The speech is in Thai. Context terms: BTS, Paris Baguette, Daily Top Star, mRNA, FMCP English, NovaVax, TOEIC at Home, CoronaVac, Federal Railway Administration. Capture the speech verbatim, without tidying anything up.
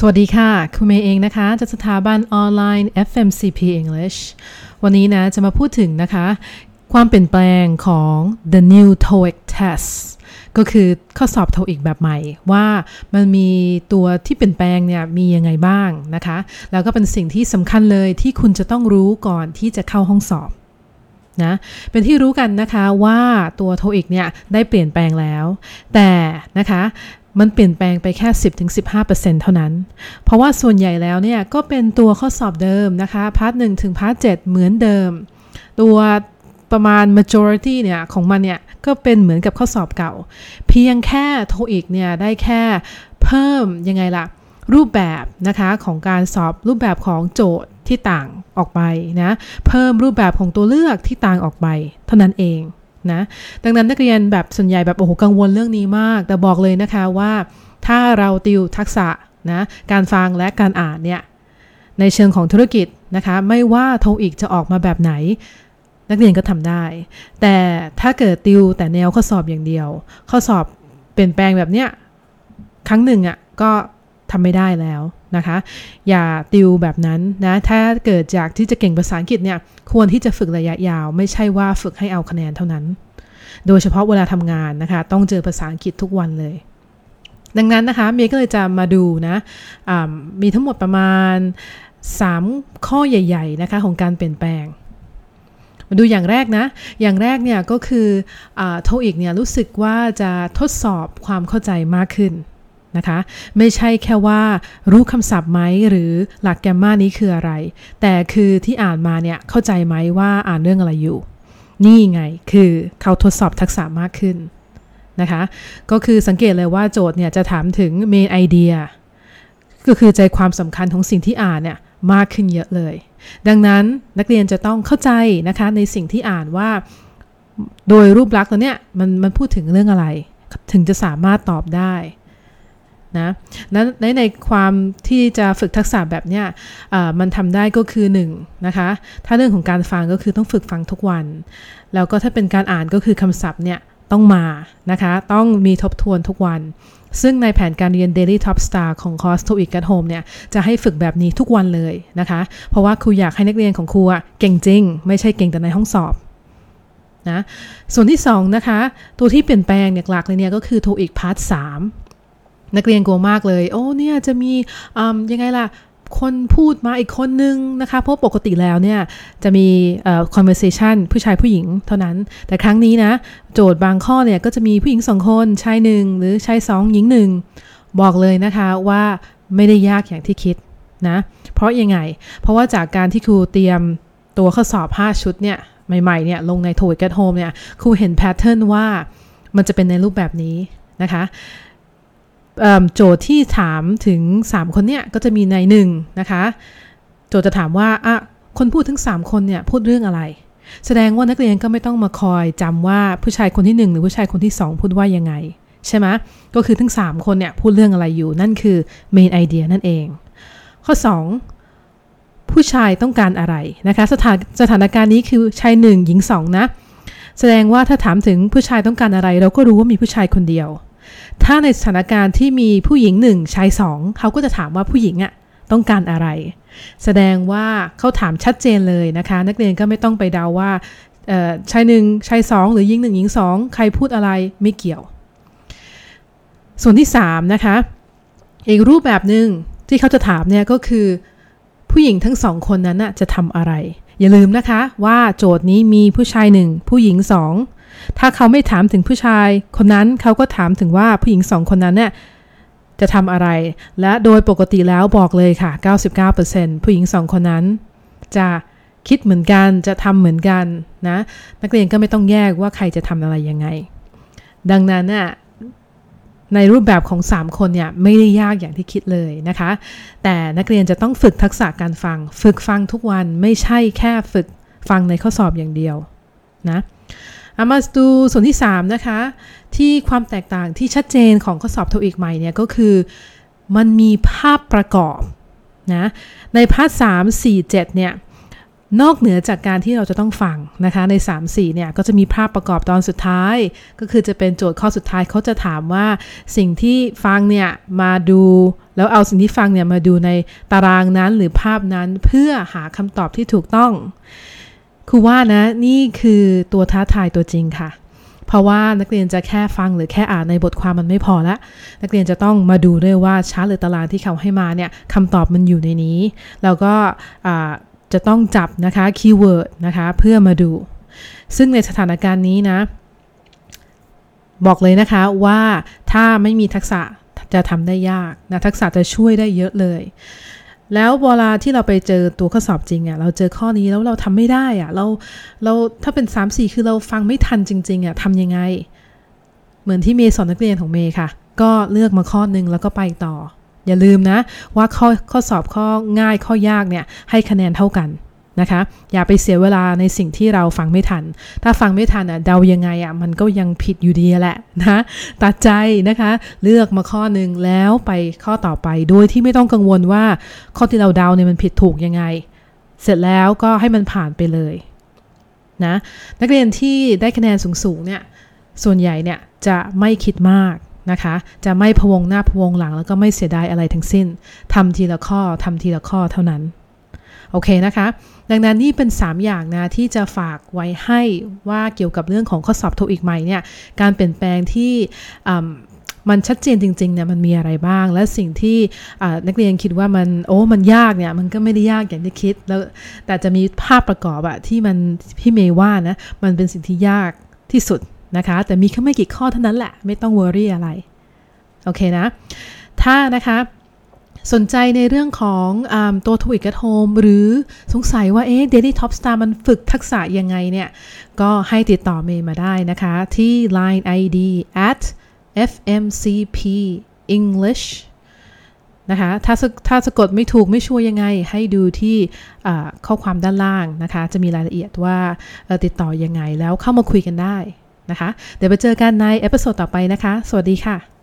สวัสดีค่ะคุณเมย์เองนะคะจากสถาบันออนไลน์ เอฟ เอ็ม ซี พี English วันนี้นะจะมาพูดถึงนะคะความเปลี่ยนแปลงของ the new โทอิค test ก็คือข้อสอบ โทอิค แบบใหม่ว่ามันมีตัวที่เปลี่ยนแปลงเนี่ยมียังไงบ้างนะคะแล้วก็เป็นสิ่งที่สำคัญเลยที่คุณจะต้องรู้ก่อนที่จะเข้าห้องสอบนะเป็นที่รู้กันนะคะว่าตัว โทอิค เนี่ยได้เปลี่ยนแปลงแล้วแต่นะคะมันเปลี่ยนแปลงไปแค่ สิบถึงสิบห้าเปอร์เซ็นต์ เท่านั้นเพราะว่าส่วนใหญ่แล้วเนี่ยก็เป็นตัวข้อสอบเดิมนะคะพาร์ทหนึ่งถึงพาร์ทเจ็ดเหมือนเดิมตัวประมาณ majority เนี่ยของมันเนี่ยก็เป็นเหมือนกับข้อสอบเก่าเพียงแค่ โทอิค เนี่ยได้แค่เพิ่มยังไงล่ะรูปแบบนะคะของการสอบรูปแบบของโจทย์ที่ต่างออกไปนะเพิ่มรูปแบบของตัวเลือกที่ต่างออกไปเท่านั้นเองนะดังนั้นนักเรียนแบบส่วนใหญ่แบบโอ้โหกังวลเรื่องนี้มากแต่บอกเลยนะคะว่าถ้าเราติวทักษะนะการฟังและการอ่านเนี่ยในเชิงของธุรกิจนะคะไม่ว่าโทอิคจะออกมาแบบไหนนักเรียนก็ทำได้แต่ถ้าเกิดติวแต่แนวข้อสอบอย่างเดียวข้อสอบเปลี่ยนแปลงแบบเนี้ยครั้งหนึ่งอ่ะก็ทำไม่ได้แล้วนะคะอย่าติวแบบนั้นนะถ้าเกิดจากที่จะเก่งภาษาอังกฤษเนี่ยควรที่จะฝึกระยะยาวไม่ใช่ว่าฝึกให้เอาคะแนนเท่านั้นโดยเฉพาะเวลาทำงานนะคะต้องเจอภาษาอังกฤษทุกวันเลยดังนั้นนะคะเมย์ก็เลยจะมาดูนะมีทั้งหมดประมาณสามข้อใหญ่ๆนะคะของการเปลี่ยนแปลงมาดูอย่างแรกนะอย่างแรกเนี่ยก็คือโทอิคเนี่ยรู้สึกว่าจะทดสอบความเข้าใจมากขึ้นนะคะไม่ใช่แค่ว่ารู้คำศัพท์ไหมหรือหลักแกมม่านี้คืออะไรแต่คือที่อ่านมาเนี่ยเข้าใจไหมว่าอ่านเรื่องอะไรอยู่นี่ไงคือเขาทดสอบทักษะมากขึ้นนะคะก็คือสังเกตเลยว่าโจทย์เนี่ยจะถามถึง main idea ก็คือใจความสำคัญของสิ่งที่อ่านเนี่ยมากขึ้นเยอะเลยดังนั้นนักเรียนจะต้องเข้าใจนะคะในสิ่งที่อ่านว่าโดยรูปลักษณ์ตัวเนี้ยมันมันพูดถึงเรื่องอะไรถึงจะสามารถตอบได้นะในในความที่จะฝึกทักษะแบบเนี้ยมันทำได้ก็คือหนึ่งนะคะถ้าเรื่องของการฟังก็คือต้องฝึกฟังทุกวันแล้วก็ถ้าเป็นการอ่านก็คือคำศัพท์เนี่ยต้องมานะคะต้องมีทบทวนทุกวันซึ่งในแผนการเรียน Daily Top Star ของคอร์ส โทอิค at Home เนี่ยจะให้ฝึกแบบนี้ทุกวันเลยนะคะเพราะว่าครูอยากให้นักเรียนของครูอ่ะเก่งจริงไม่ใช่เก่งแต่ในห้องสอบนะส่วนที่สองนะคะตัวที่เปลี่ยนแปลงเนี่ยหลักเลยเนี่ยก็คือ โทอิค Part สามนักเรียนกลัวมากเลยโอ้เนี่ยจะมียังไงล่ะคนพูดมาอีกคนนึงนะคะเพราะปกติแล้วเนี่ยจะมี conversation ผู้ชายผู้หญิงเท่านั้นแต่ครั้งนี้นะโจทย์บางข้อเนี่ยก็จะมีผู้หญิงสองคนชายหนึ่งหรือชายสองหญิงหนึ่งบอกเลยนะคะว่าไม่ได้ยากอย่างที่คิดนะเพราะยังไงเพราะว่าจากการที่ครูเตรียมตัวข้อสอบห้าชุดเนี่ยใหม่ๆเนี่ยลงใน โทอิค at Home เนี่ยครูเห็น pattern ว่ามันจะเป็นในรูปแบบนี้นะคะโจทย์ที่ถามถึงสามคนเนี่ยก็จะมีในหนึ่งนะคะโจทย์จะถามว่าอ่ะคนพูดถึงสามคนเนี่ยพูดเรื่องอะไรแสดงว่านักเรียนก็ไม่ต้องมาคอยจำว่าผู้ชายคนที่หนึ่งหรือผู้ชายคนที่สองพูดว่ายังไงใช่ไหมก็คือทั้งสามคนเนี่ยพูดเรื่องอะไรอยู่นั่นคือ main idea นั่นเองข้อสองผู้ชายต้องการอะไรนะคะสถานสถานการณ์นี้คือชายหนึ่งหญิงสองนะแสดงว่าถ้าถามถึงผู้ชายต้องการอะไรเราก็รู้ว่ามีผู้ชายคนเดียวถ้าในสถานการณ์ที่มีผู้หญิงหนึ่งชายสองเขาก็จะถามว่าผู้หญิงอ่ะต้องการอะไรแสดงว่าเขาถามชัดเจนเลยนะคะนักเรียนก็ไม่ต้องไปเดาว่าเอ่อชายหนึ่งชายสองหรือหญิงหนึ่งหญิงสองใครพูดอะไรไม่เกี่ยวส่วนที่สามนะคะอีกรูปแบบนึงที่เขาจะถามเนี่ยก็คือผู้หญิงทั้งสองคนนั้นน่ะจะทำอะไรอย่าลืมนะคะว่าโจทย์นี้มีผู้ชายหนึ่งผู้หญิงสองถ้าเขาไม่ถามถึงผู้ชายคนนั้นเขาก็ถามถึงว่าผู้หญิงสองคนนั้นเนี่ยจะทำอะไรและโดยปกติแล้วบอกเลยค่ะ เก้าสิบเก้าเปอร์เซ็นต์ ผู้หญิงสองคนนั้นจะคิดเหมือนกันจะทำเหมือนกันนะนักเรียนก็ไม่ต้องแยกว่าใครจะทำอะไรยังไงดังนั้นน่ะในรูปแบบของสามคนเนี่ยไม่ได้ยากอย่างที่คิดเลยนะคะแต่นักเรียนจะต้องฝึกทักษะการฟังฝึกฟังทุกวันไม่ใช่แค่ฝึกฟังในข้อสอบอย่างเดียวนะเอามาดูส่วนที่สามนะคะที่ความแตกต่างที่ชัดเจนของข้อสอบโทอิค ใหม่เนี่ยก็คือมันมีภาพประกอบนะในพาร์ทสาม สี่ เจ็ดเนี่ยนอกเหนือจากการที่เราจะต้องฟังนะคะในสาม สี่เนี่ยก็จะมีภาพประกอบตอนสุดท้ายก็คือจะเป็นโจทย์ข้อสุดท้ายเขาจะถามว่าสิ่งที่ฟังเนี่ยมาดู แล้วเอาสิ่งที่ฟังเนี่ยมาดูในตารางนั้นหรือภาพนั้นเพื่อหาคำตอบที่ถูกต้องครูว่านะนี่คือตัวท้าทายตัวจริงค่ะเพราะว่านักเรียนจะแค่ฟังหรือแค่อ่านในบทความมันไม่พอละนักเรียนจะต้องมาดูด้วยว่าชาร์ตหรือตารางที่เขาให้มาเนี่ยคำตอบมันอยู่ในนี้แล้วก็จะต้องจับนะคะคีย์เวิร์ดนะคะเพื่อมาดูซึ่งในสถานการณ์นี้นะบอกเลยนะคะว่าถ้าไม่มีทักษะจะทำได้ยากนะทักษะจะช่วยได้เยอะเลยแล้วเวลาที่เราไปเจอตัวข้อสอบจริงอ่ะเราเจอข้อนี้แล้วเราทำไม่ได้อ่ะเราเราถ้าเป็น สามสี่ คือเราฟังไม่ทันจริงๆอ่ะทำยังไงเหมือนที่เมย์สอนนักเรียนของเมย์ค่ะก็เลือกมาข้อนึงแล้วก็ไปต่ออย่าลืมนะว่าข้อข้อสอบข้อง่ายข้อยากเนี่ยให้คะแนนเท่ากันนะคะอย่าไปเสียเวลาในสิ่งที่เราฟังไม่ทันถ้าฟังไม่ทันอ่ะเดายังไงอ่ะมันก็ยังผิดอยู่ดีแหละนะตัดใจนะคะเลือกมาข้อนึงแล้วไปข้อต่อไปโดยที่ไม่ต้องกังวลว่าข้อที่เราเดาเนี่ยมันผิดถูกยังไงเสร็จแล้วก็ให้มันผ่านไปเลยนะนักเรียนที่ได้คะแนนสูงๆเนี่ยส่วนใหญ่เนี่ยจะไม่คิดมากนะคะจะไม่พะวงหน้าพะวงหลังแล้วก็ไม่เสียดายอะไรทั้งสิ้นทำทีละข้อทำทีละข้อเท่านั้นโอเคนะคะดังนั้นนี่เป็นสามอย่างนะที่จะฝากไว้ให้ว่าเกี่ยวกับเรื่องของข้อสอบ โทอิค ใหม่เนี่ยการเปลี่ยนแปลงที่มันชัดเจนจริงๆเนี่ยมันมีอะไรบ้างและสิ่งที่นักเรียนคิดว่ามันโอ้มันยากเนี่ยมันก็ไม่ได้ยากอย่างที่คิดแล้วแต่จะมีภาพประกอบอะที่มันพี่เมย์ว่านะมันเป็นสิ่งที่ยากที่สุดนะคะแต่มีแค่ไม่กี่ข้อเท่านั้นแหละไม่ต้องวอรี่อะไรโอเคนะถ้านะคะสนใจในเรื่องของอ่าตัว โทอิค at Home หรือสงสัยว่าเอ๊ะ Daily Top Star มันฝึกทักษะยังไงเนี่ยก็ให้ติดต่อเมย์มาได้นะคะที่ ไลน์ ไอ ดี แอท เอฟ เอ็ม ซี พี English นะคะถ้าถ้าสะกดไม่ถูกไม่ชัวร์ยังไงให้ดูที่อ่าข้อความด้านล่างนะคะจะมีรายละเอียดว่าติดต่อยังไงแล้วเข้ามาคุยกันได้นะคะเดี๋ยวไปเจอกันในเอพิโซดต่อไปนะคะสวัสดีค่ะ